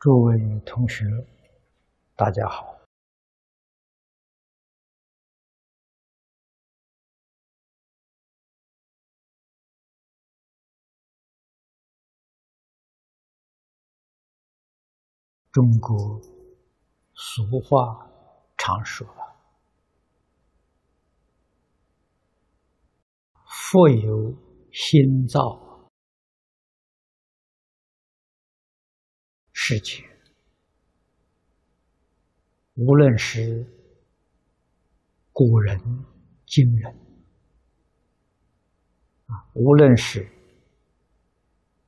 诸位同学，大家好。中国俗话常说啊，佛有心造。 世界，无论是古人、今人，无论是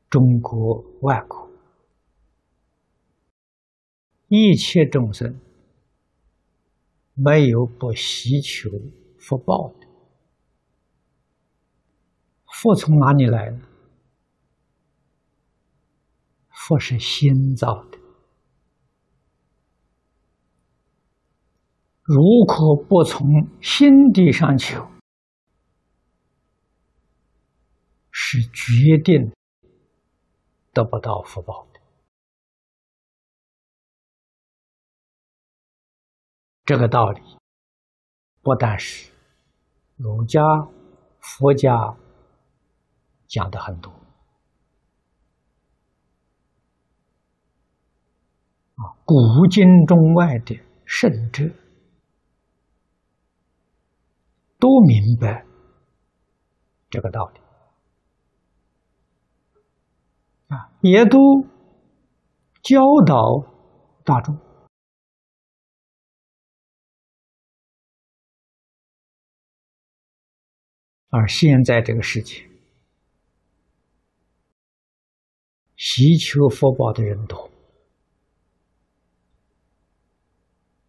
中国、外国，一切众生，没有不希求福报的。福从哪里来呢？ 佛是心造的，如果不从心地上求，是决定得不到福报的。这个道理不但是儒家、佛家讲的很多。 古今中外的圣者都明白这个道理啊，也都教导大众。而现在这个世界，希求福报的人多。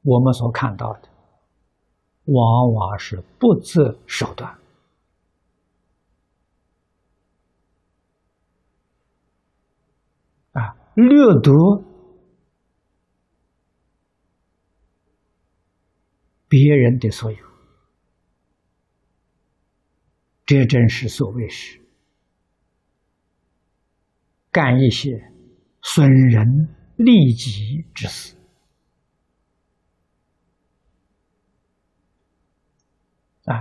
我们所看到的，往往是不择手段，掠夺别人的所有，这真是所谓是干一些损人利己之事。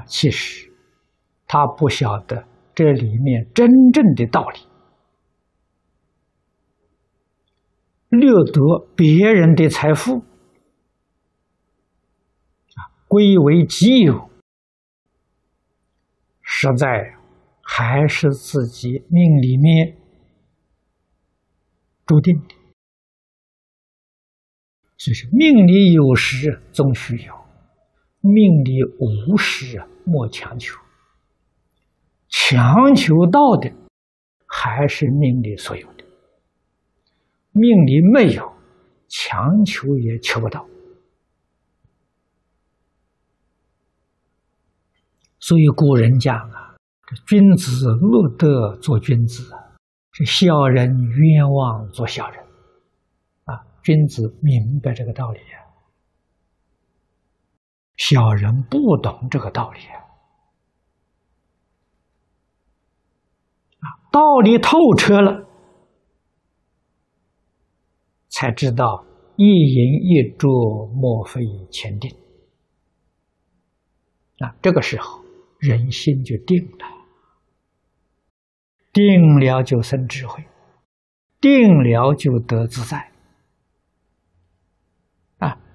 其实他不晓得这里面真正的道理。掠夺别人的财富，归为己有，实在还是自己命里面注定的。所以说，命里有时终须有。 命里无时，莫强求。强求到的，还是命里所有的。命里没有，强求也求不到。所以古人讲啊，这君子乐得做君子，是小人冤枉做小人。君子明白这个道理啊。 小人不懂这个道理道理透彻了，才知道一饮一啄，莫非前定。这个时候人心就定了，定了就生智慧，定了就得自在，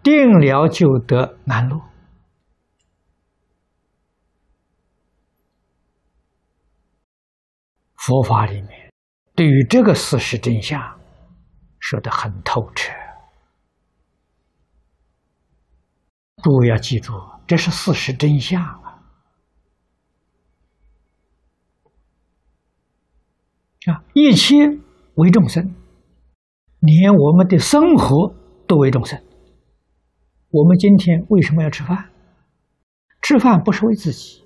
定了就得安乐。 佛法里面对于这个事实真相说得很透彻，诸位要记住，这是事实真相啊！一切为众生，连我们的生活都为众生。我们今天为什么要吃饭？吃饭不是为自己，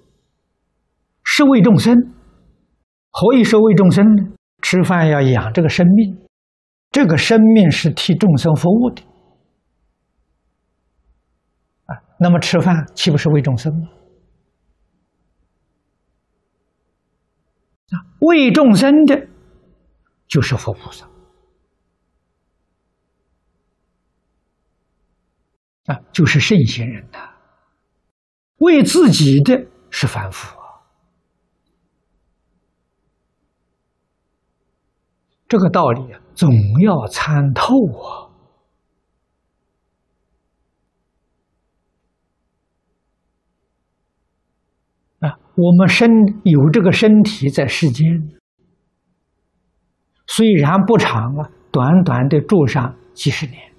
是为众生。 何以说为众生呢？吃饭要养这个生命，这个生命是替众生服务的。那么吃饭岂不是为众生吗？为众生的，就是佛菩萨。啊，就是圣贤人呐、啊。为自己的是凡夫啊，这个道理啊，总要参透啊。啊，我们有这个身体在世间，虽然不长啊，短短的住上几十年。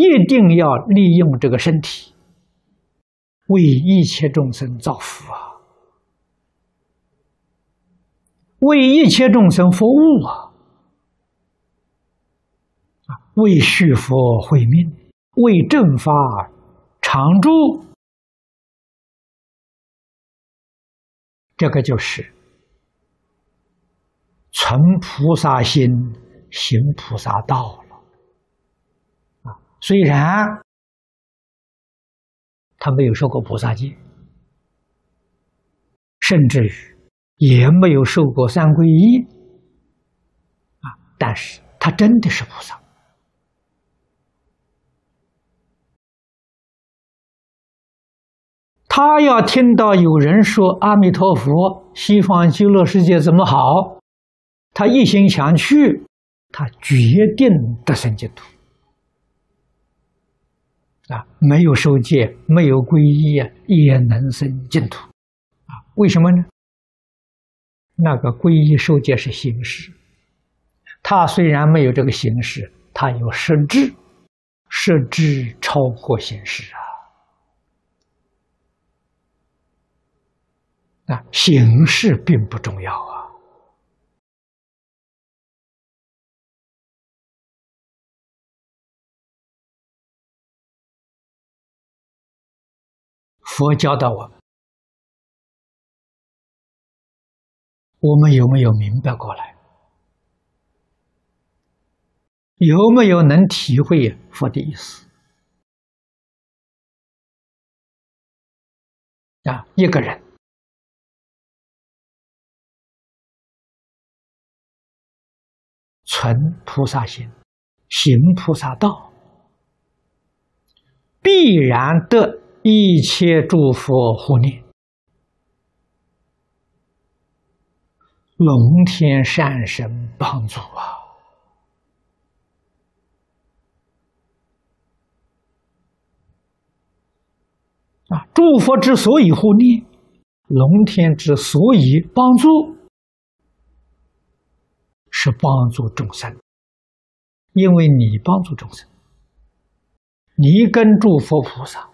一定要利用这个身体，为一切众生造福啊，为一切众生服务啊，为续佛慧命，为正法常住，这个就是存菩萨心，行菩萨道。 虽然他没有受过菩萨戒，甚至于也没有受过三皈依啊，但是他真的是菩萨他要听到有人说阿弥陀佛，西方极乐世界怎么好，他一心想去，他决定得生净土。 啊，没有受戒，没有皈依啊，也能生净土，啊，为什么呢？那个皈依受戒是形式，他虽然没有这个形式，他有实质，实质超过形式啊，啊，形式并不重要啊。 佛教导我们，我们有没有明白过来？有没有能体会佛的意思？啊，一个人存菩萨心，行菩萨道，必然得。 一切诸佛护念，龙天善神帮助啊！啊，诸佛之所以护念，龙天之所以帮助，是帮助众生，因为你帮助众生，你跟诸佛菩萨。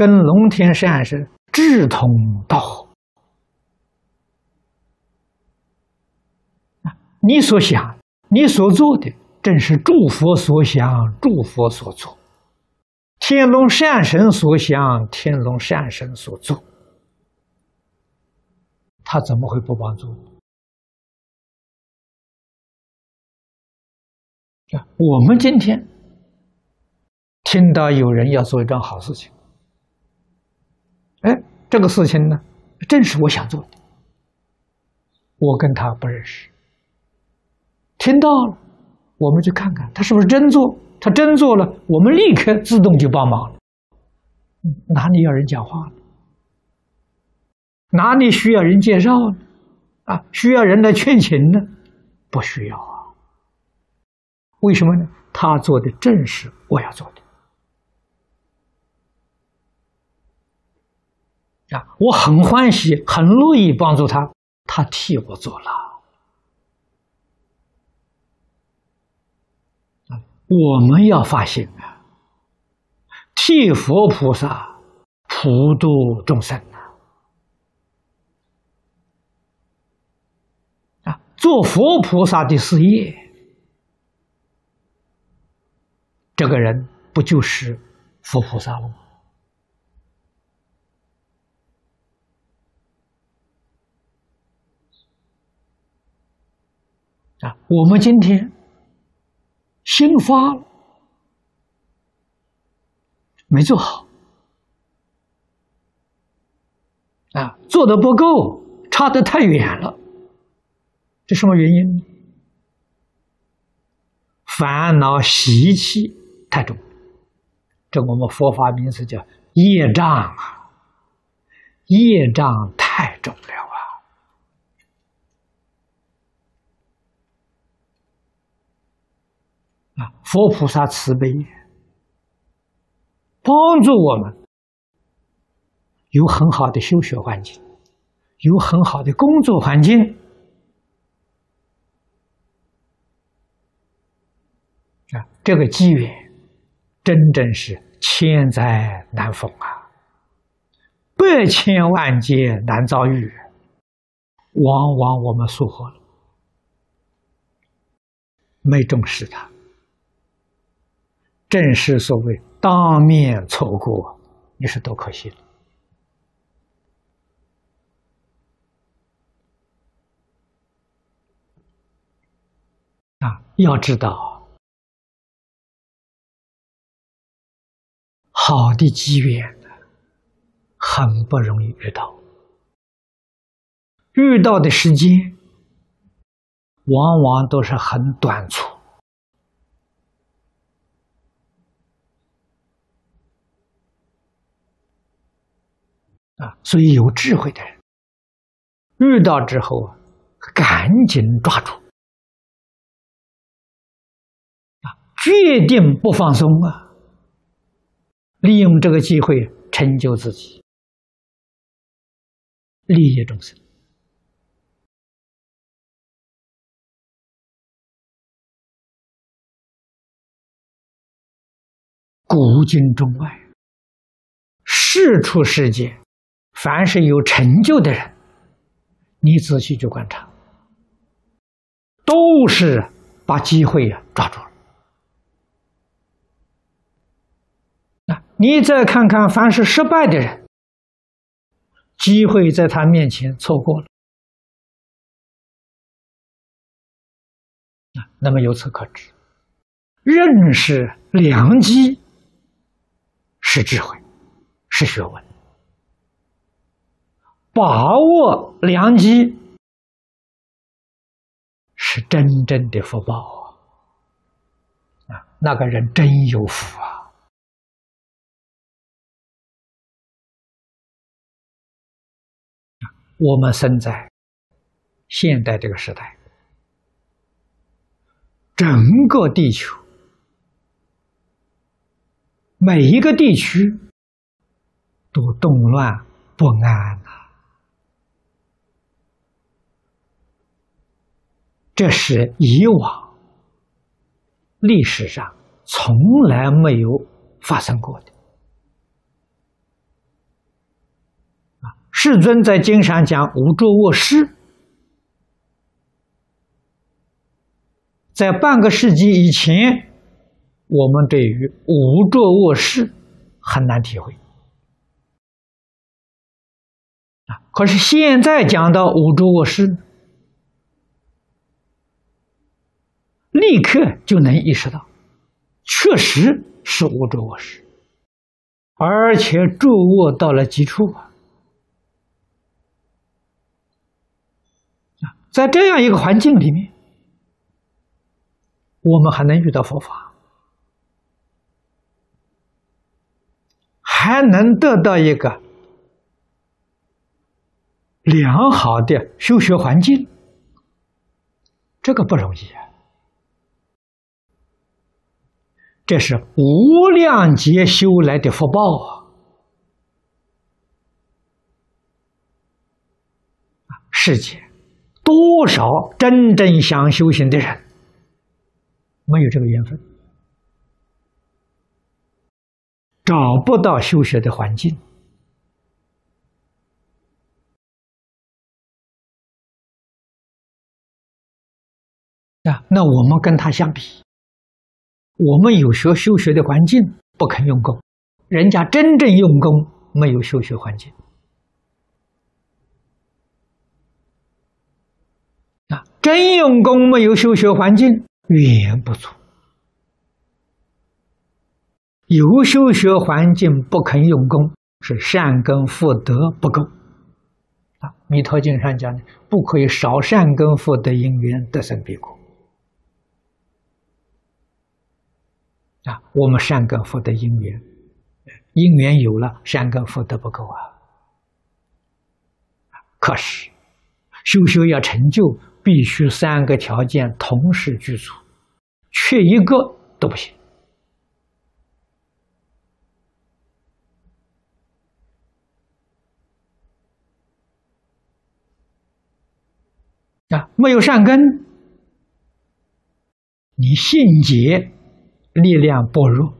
跟龙天善神志同道合，你所想、你所做的，正是诸佛所想、诸佛所做；天龙善神所想、天龙善神所做。他怎么会不帮助你？我们今天听到有人要做一桩好事情。 哎，这个事情呢，正是我想做的。我跟他不认识，听到了，我们去看看他是不是真做。他真做了，我们立刻自动就帮忙了。哪里要人讲话了？哪里需要人介绍呢？啊，需要人来劝请呢？不需要啊。为什么呢？他做的正是我要做的。 啊，我很欢喜，很乐意帮助他，他替我做了。我们要发心啊，替佛菩萨普度众生啊！啊，做佛菩萨的事业，这个人不就是佛菩萨了吗？ 啊，我们今天心发了，没做好，啊，做得不够，差得太远了，这什么原因呢？烦恼习气太重，这我们佛法名词叫业障啊，业障太重了啊！啊，佛菩萨慈悲，帮助我们有很好的修学环境，有很好的工作环境。 啊，这个机缘真正是千载难逢啊，百千万劫难遭遇，往往我们疏忽了，没重视它，正是所谓当面错过，你是多可惜了。啊，要知道。 好的机缘很不容易遇到，遇到的时间往往都是很短促。啊，所以有智慧的人遇到之后赶紧抓住，啊，决定不放松啊。 利用这个机会成就自己，利益众生。古今中外，事出世间，凡是有成就的人，你仔细去观察，都是把机会抓住了。 你再看看，凡是失败的人，机会在他面前错过了。那么由此可知，认识良机是智慧，是学问；把握良机是真正的福报啊！啊，那个人真有福啊！ 我们身在现代这个时代，整个地球每一个地区都动乱不安呐，这是以往历史上从来没有发生过的。 世尊在经上讲“无著卧室”，在半个世纪以前，我们对于“无著卧室”很难体会啊。可是现在讲到“无著卧室”，立刻就能意识到，确实是无著卧室，而且著卧到了极处啊。 在这样一个环境里面，我们还能遇到佛法，还能得到一个良好的修学环境，这个不容易啊！这是无量劫修来的福报啊！ 世界。 多少真正想修行的人，没有这个缘分，找不到修学的环境，啊，那我们跟他相比，我们有修学的环境，不肯用功，人家真正用功，没有修学环境。 啊，真用功没有修学环境，远不足；有修学环境不肯用功，是善根福德不够。啊，《弥陀经》上讲的，不可以少善根福德因缘得生彼国。啊，我们善根福德因缘因缘有了，善根福德不够啊。可是，修要成就，必须三个条件同时具足，缺一个都不行。啊，没有善根，你信解力量薄弱；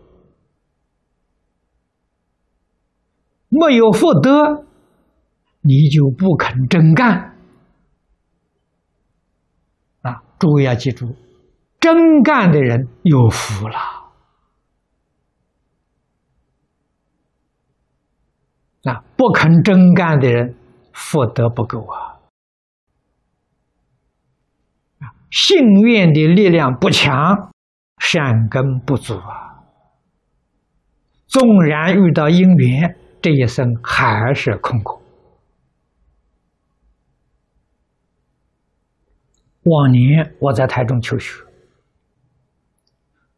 没有福德，你就不肯真干。啊，诸位要记住，真干的人有福了。啊，不肯真干的人，福德不够啊。 信愿的力量不强，善根不足啊。纵然遇到因缘，这一生还是空空。往年我在台中求学，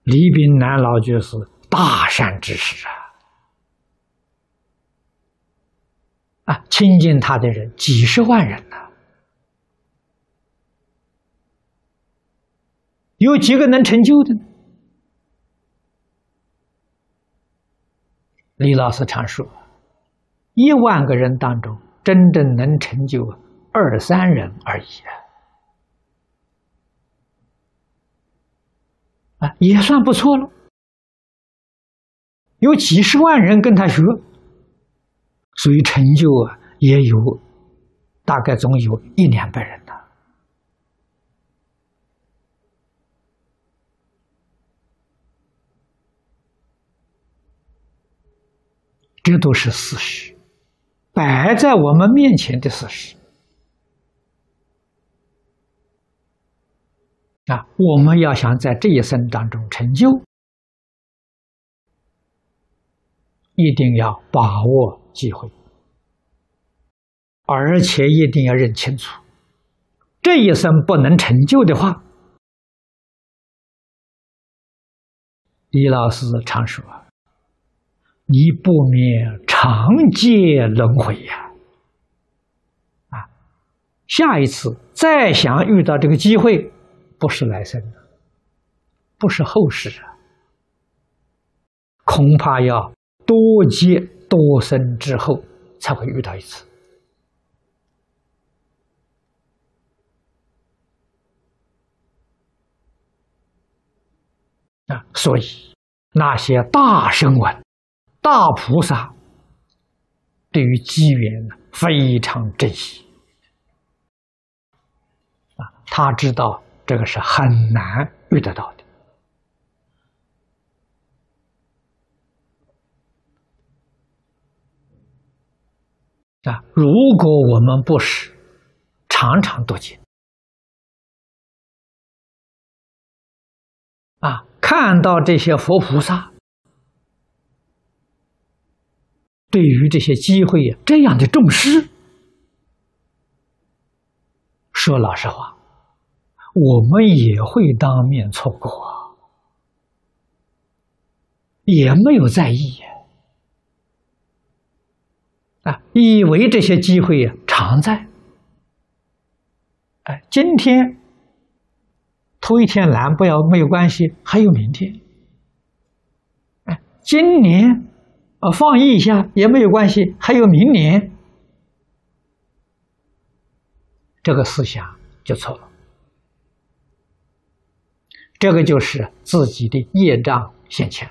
李炳南老居士大善知识啊！啊，亲近他的人几十万人呢、啊。 有几个能成就的呢？李老师常说，1万个人当中，真正能成就2、3人而已啊！啊，也算不错了。有几十万人跟他学，所以成就啊，也有大概总有1、200人呢。 这都是事实，摆在我们面前的事实啊！我们要想在这一生当中成就，一定要把握机会，而且一定要认清楚，这一生不能成就的话，李老师常说。 你不免常借轮回呀！啊，下一次再想遇到这个机会，不是来生的，不是后世啊，恐怕要多劫多生之后才会遇到一次。啊，所以那些大声闻。 大菩萨对于机缘呢非常珍惜啊，他知道这个是很难遇得到的。啊，如果我们不是常常多见啊，看到这些佛菩萨。 对于这些机会呀，这样的重视，说老实话，我们也会当面错过，也没有在意啊，以为这些机会呀常在。哎，今天头一天拦不要没有关系，还有明天。哎，今年。 啊，放逸一下也没有关系，还有明年，这个思想就错了。这个就是自己的业障现前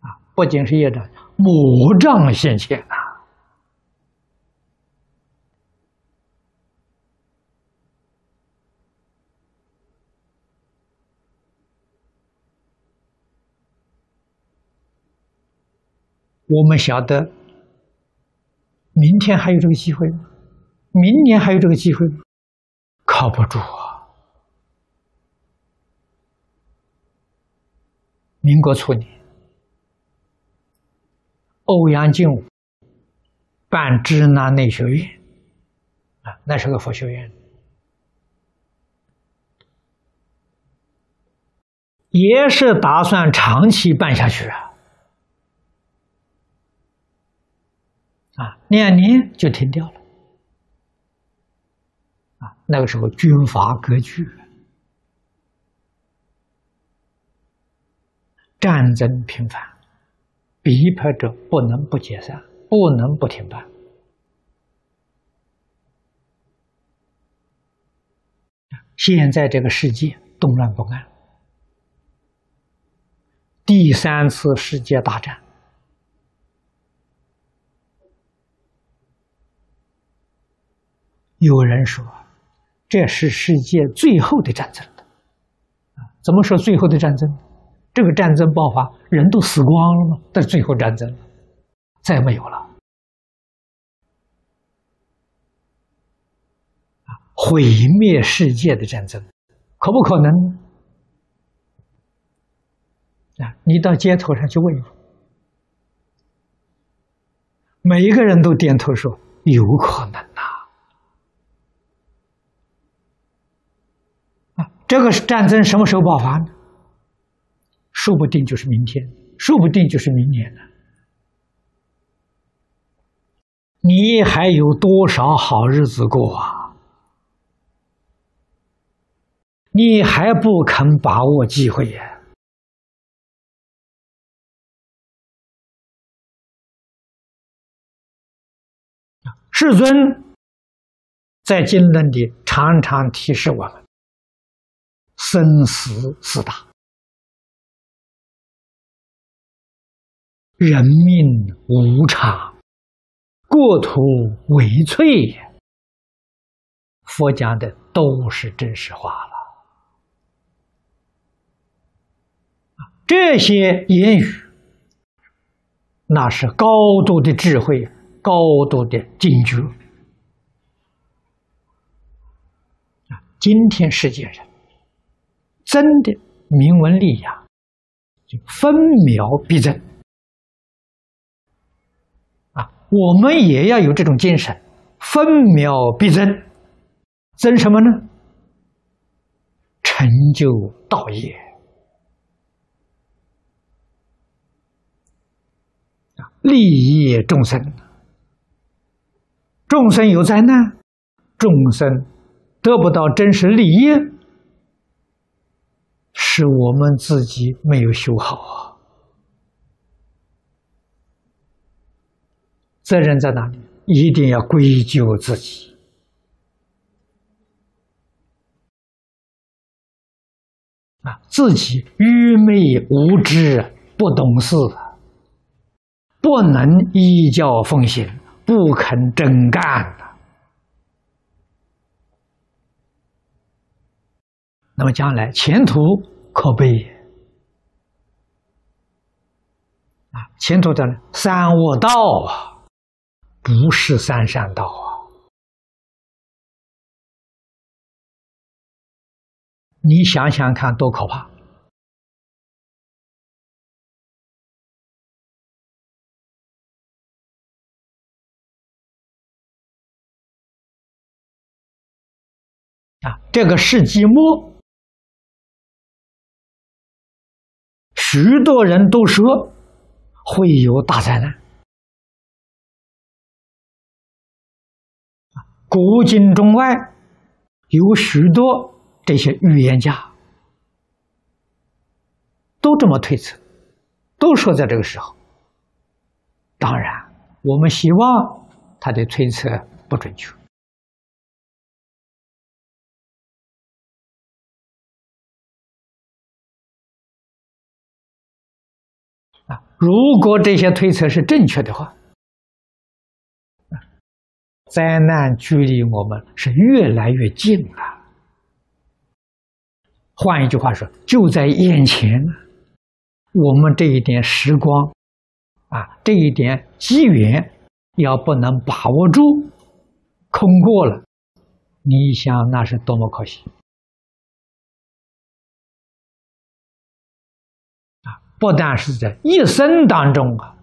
啊，不仅是业障，魔障现前啊。我们晓得，明天还有这个机会吗？明年还有这个机会吗？靠不住啊！民国初年，欧阳靖武办支那内学院啊，那是个佛学院，也是打算长期办下去啊。啊，两年就停掉了。啊，那个时候军阀割据，战争频繁，逼迫着不能不解散，不能不停办。现在这个世界动乱不安，第三次世界大战。 有人说，这是世界最后的战争了。怎么说最后的战争？这个战争爆发，人都死光了吗？这是最后战争了，再没有了。毁灭世界的战争，可不可能呢？你到街头上去问一问，每一个人都点头说有可能呐。 这个战争什么时候爆发呢？说不定就是明天，说不定就是明年呢。你还有多少好日子过啊？你还不肯把握机会呀？世尊在经论里常常提示我们。 生死四大，人命无常，国土危脆。佛讲的都是真实话了。这些言语，那是高度的智慧，高度的警觉。今天世界人。 真的明文利养，就分秒必争啊！我们也要有这种精神，分秒必争，争什么呢？成就道业啊，利益众生。众生有灾难，众生得不到真实利益。 是我们自己没有修好啊！责任在哪里？一定要归咎自己。啊，自己愚昧无知、不懂事，不能依教奉行，不肯真干。 那么将来前途可悲啊！前途的三恶道啊，不是三善道啊！你想想看，多可怕！啊，这个世纪末。 许多人都说会有大灾难，古今中外有许多这些预言家都这么推测，都说在这个时候。当然，我们希望他的推测不准确。 如果这些推测是正确的话，灾难距离我们是越来越近了。换一句话说，就在眼前了。我们这一点时光，啊，这一点机缘，要不能把握住，空过了，你想那是多么可惜！ 不但是在一生当中啊，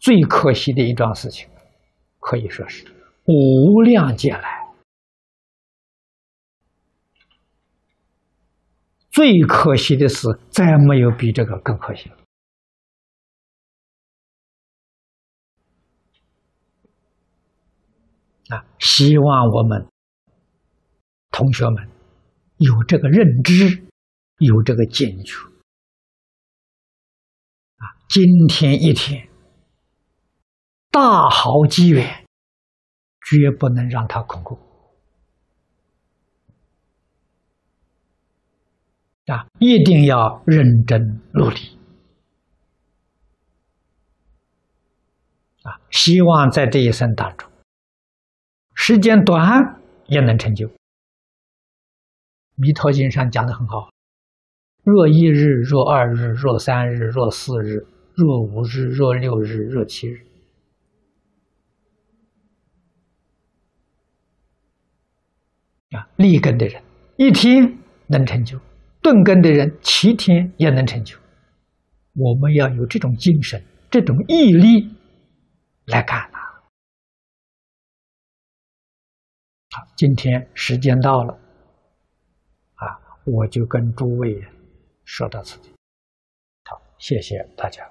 最可惜的一桩事情，可以说是无量劫来最可惜的事，再没有比这个更可惜了。希望我们同学们有这个认知，有这个警觉。今天一天，大好机缘，绝不能让它空过。一定要认真努力。希望在这一生当中，时间短也能成就。弥陀经上讲得很好，若一日，若二日，若三日，若四日，若五日，若六日，若七日。立根的人一天能成就，顿根的人7天也能成就。我们要有这种精神，这种毅力来干啊。好，今天时间到了我就跟诸位说到此地。好，谢谢大家。